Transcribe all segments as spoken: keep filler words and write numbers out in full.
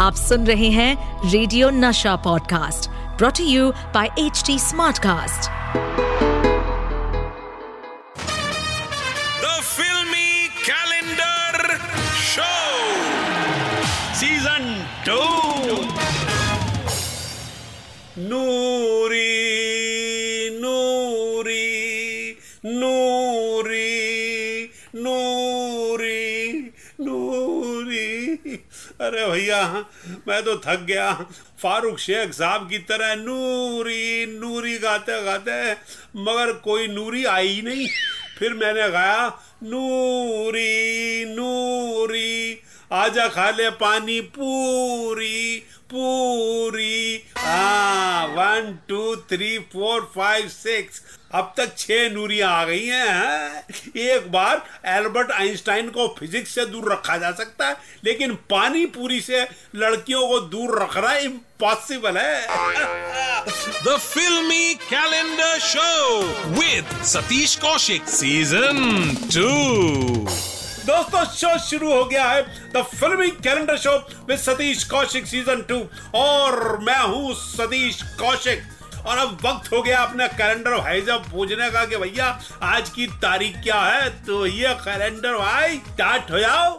आप सुन रहे हैं radio Nasha podcast brought to you by HT Smartcast. The फिल्मी calendar show season two Noori Noori Noori Noori Noori. अरे भैया मैं तो थक गया, फारूक शेख साहब की तरह नूरी नूरी गाते गाते, मगर कोई नूरी आई ही नहीं। फिर मैंने गाया नूरी नूरी आजा खा ले पानी पूरी पूरी। हाँ one two three four five six, अब तक छह नूरियां आ गई हैं। एक बार एल्बर्ट आइंस्टाइन को फिजिक्स से दूर रखा जा सकता है, लेकिन पानी पूरी से लड़कियों को दूर रखना इम्पॉसिबल है। द फिल्मी calendar show with Satish Kaushik season two. दोस्तों शो शुरू हो गया है, द फिल्मी calendar show with Satish Kaushik season two, और मैं हूँ सतीश कौशिक। और अब वक्त हो गया अपने कैलेंडर भाई से पूछने का कि भैया आज की तारीख क्या है, तो ये कैलेंडर भाई स्टार्ट हो जाओ।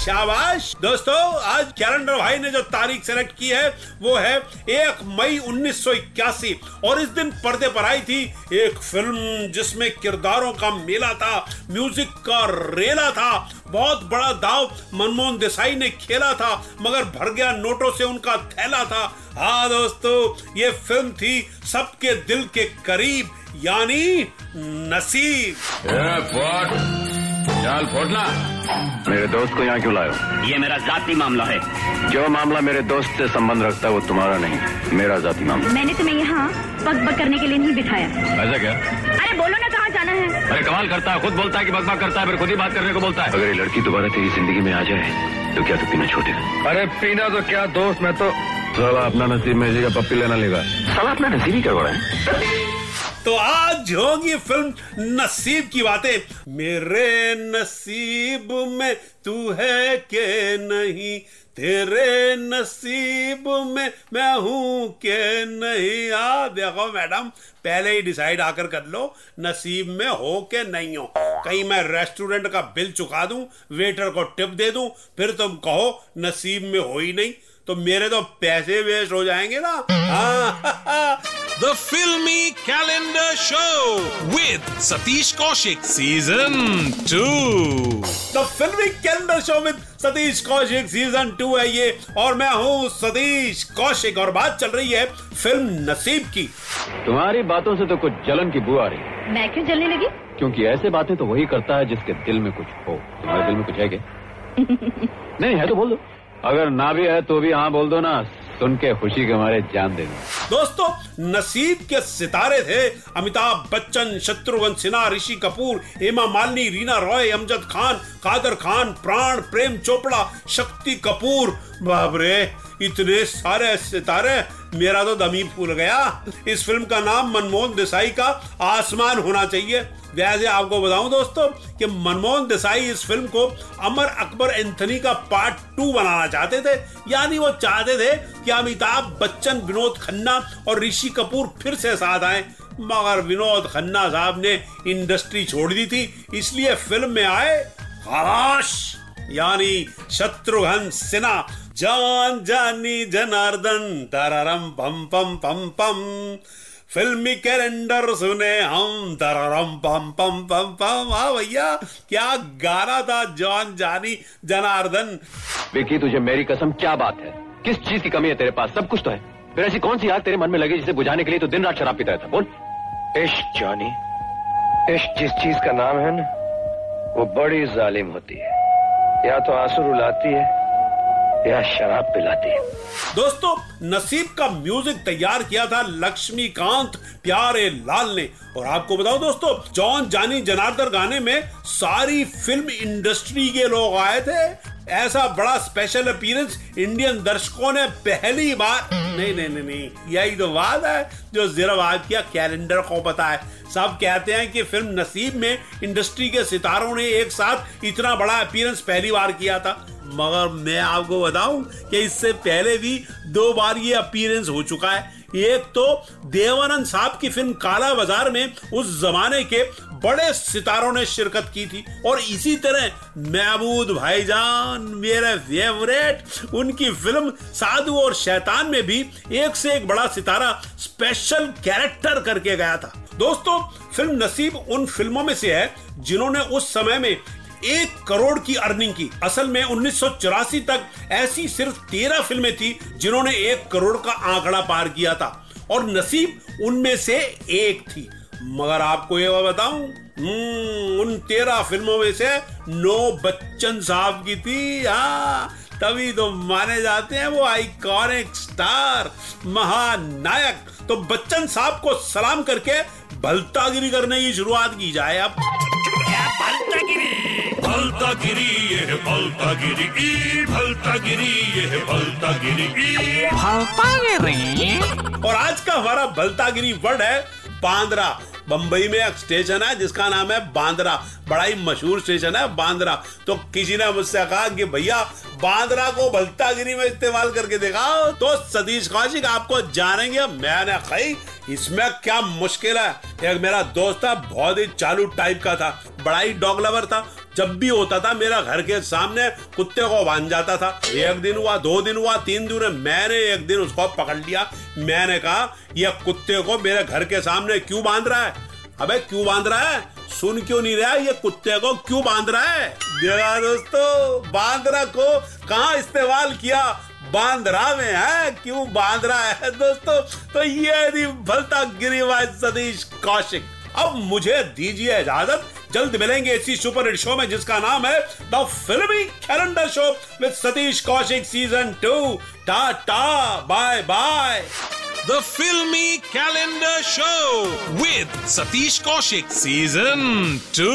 शाबाश दोस्तों, आज कैलेंडर भाई ने जो तारीख सेलेक्ट की है वो है एक मई उन्नीस सौ इक्यासी, और इस दिन पर्दे पर आई थी एक फिल्म जिसमें किरदारों का मेला था, म्यूजिक का रेला था। बहुत बड़ा दाव मनमोहन देसाई ने खेला था, मगर भर गया नोटों से उनका थैला था। हाँ दोस्तों, ये फिल्म थी सबके दिल के करीब, यानी नसीब। फोड़। चाल फोड़ना। मेरे दोस्त को यहाँ क्यों लायो? ये मेरा जाती मामला है। जो मामला मेरे दोस्त से संबंध रखता है वो तुम्हारा नहीं, मेरा जाती मामला। मैंने तुम्हें यहाँ बकबक करने के लिए नहीं बिठाया। ऐसा क्या? अरे बोलो ना कहाँ जाना है। अरे कमाल करता है, खुद बोलता है कि बकबक करता है, फिर खुद ही बात करने को बोलता है। अगर ये लड़की दोबारा तेरी जिंदगी में आ जाए तो क्या तू पीना छोड़ेगा? अरे पीना तो क्या दोस्त, मैं तो साला अपना नसीब में जी का पप्पी लेना लेगा। साला अपना नसीब ही करवा रहा है। तो आज होगी फिल्म नसीब की बातें। मेरे नसीब में तू है के नहीं, तेरे नसीब में मैं हूं के नहीं। आ देखो मैडम, पहले ही डिसाइड आकर कर लो नसीब में हो के नहीं हो। कहीं मैं रेस्टोरेंट का बिल चुका दूं, वेटर को टिप दे दूं, फिर तुम कहो नसीब में हो ही नहीं, तो मेरे तो पैसे वेस्ट हो जाएंगे ना। हाँ द फिल्मी calendar show with Satish Kaushik season two. The फिल्मी calendar show with Satish Kaushik season two है ये, और मैं हूँ सतीश कौशिक, और बात चल रही है फिल्म नसीब की। तुम्हारी बातों से तो कुछ जलन की बू आ रही है। मैं क्यों जलने लगी? क्योंकि ऐसे बातें तो वही करता है जिसके दिल में कुछ हो। तुम्हारे दिल में कुछ है क्या? नहीं है तो बोल दो, अगर ना भी है तो भी हाँ बोल दो ना, सुन के खुशी के मारे जान देना। दोस्तों नसीब के सितारे थे अमिताभ बच्चन, शत्रुघ्न सिन्हा, ऋषि कपूर, हेमा मालिनी, रीना रॉय, अमजद खान, कादर खान, प्राण, प्रेम चोपड़ा, शक्ति कपूर। बाप रे, इतने सारे सितारे, मेरा तो दम ही फूल गया। इस फिल्म का नाम मनमोहन देसाई का आसमान होना चाहिए। वैसे आपको बताऊं दोस्तों कि मनमोहन देसाई इस फिल्म को अमर अकबर एंथनी का पार्ट टू बनाना चाहते थे, यानी वो चाहते थे कि अमिताभ बच्चन, विनोद खन्ना और ऋषि कपूर फिर से साथ आए, मगर विनोद खन्ना साहब ने इंडस्ट्री छोड़ दी थी, इसलिए फिल्म में आए खलाश यानी शत्रुघ्न सिन्हा। जान जानी जनार्दन दरारम पम पम पम पम, फिल्मी कैलेंडर सुने हम दरारम पम पम पम पम। हाँ भैया क्या गाना था, जान जानी जनार्दन। विकी तुझे मेरी कसम क्या बात है, किस चीज की कमी है तेरे पास? सब कुछ तो है, फिर ऐसी कौन सी आग तेरे मन में लगी जिसे बुझाने के लिए तो दिन रात शराब पीता रहता? बोल। इश्क जानी, इश्क जिस चीज का नाम है ना वो बड़ी जालिम होती है, या तो आंसू रुलाती है या शराब पिलाती है। दोस्तों नसीब का म्यूजिक तैयार किया था लक्ष्मीकांत प्यारेलाल ने, और आपको बताओ दोस्तों जान जानी जनार्दन गाने में सारी फिल्म इंडस्ट्री के लोग आए थे। ऐसा बड़ा स्पेशल अपीयरेंस इंडियन दर्शकों ने पहली बार नहीं नहीं नहीं, नहीं। यही तो बात है जो जिरावाद किया कैलेंडर को पता है। सब कहते हैं कि फिल्म नसीब में इंडस्ट्री के सितारों ने एक साथ इतना बड़ा अपीयरेंस पहली बार किया था, मगर मैं आपको बताऊं कि इससे पहले भी दो बार ये अपीयरेंस हो चुका है। एक तो देव आनंद साहब की फिल्म काला बाजार में उस जमाने के बड़े सितारों ने शिरकत की थी, और इसी तरह महबूब भाईजान मेरे फेवरेट, उनकी फिल्म साधु और शैतान में भी एक से एक बड़ा सितारा स्पेशल कैरेक्टर करके गया था। दोस्तों, फिल्म नसीब उन फिल्मों में से है जिन्होंने उस समय में एक करोड़ की अर्निंग की। असल में उन्नीस सौ चौरासी तक ऐसी सिर्फ तेरह फिल्में थी जिन्होंने एक करोड़ का आंकड़ा पार किया था, और नसीब उनमें से एक थी। मगर आपको ये बताऊं, उन तेरह फिल्मों में से नौ बच्चन साहब की थी। हाँ, तभी तो माने जाते हैं वो आइकॉनिक स्टार, महानायक। तो बच्चन साहब को सलाम करके भलतागिरी करने की शुरुआत की जाए। अब और आज का हमारा भलतागिरी वर्ड है बांद्रा। बंबई में एक स्टेशन है जिसका नाम है बांद्रा, बड़ा ही मशहूर स्टेशन है बांद्रा। तो किसी ने मुझसे कहा कि भैया बांद्रा को भलतागिरी में इस्तेमाल करके दिखाओ, तो सतीश कौशिक आपको जानेंगे। मैंने कही इसमें क्या मुश्किल है। एक मेरा दोस्त था, बहुत ही चालू टाइप का था, बड़ा ही डॉग लवर था। जब भी होता था मेरा घर के सामने कुत्ते को बांध जाता था। एक दिन हुआ, दो दिन हुआ, तीन दिन, मैंने एक दिन उसको पकड़ लिया। मैंने कहा यह कुत्ते को मेरे घर के सामने क्यों बांध रहा है? अबे क्यों बांध रहा है, सुन क्यों नहीं रहा, ये कुत्ते को क्यों बांध रहा है? दोस्तों, बांद्रा को कहाँ इस्तेमाल किया? बांद्रा में है, क्यों बांद्रा है दोस्तों। तो ये थी भलतागिरी वाय सतीश कौशिक। अब मुझे दीजिए इजाजत, जल्द मिलेंगे इसी सुपर हिट शो में जिसका नाम है द फिल्मी calendar show with Satish Kaushik season two. Tata, bye bye. The फिल्मी calendar show with Satish Kaushik season to.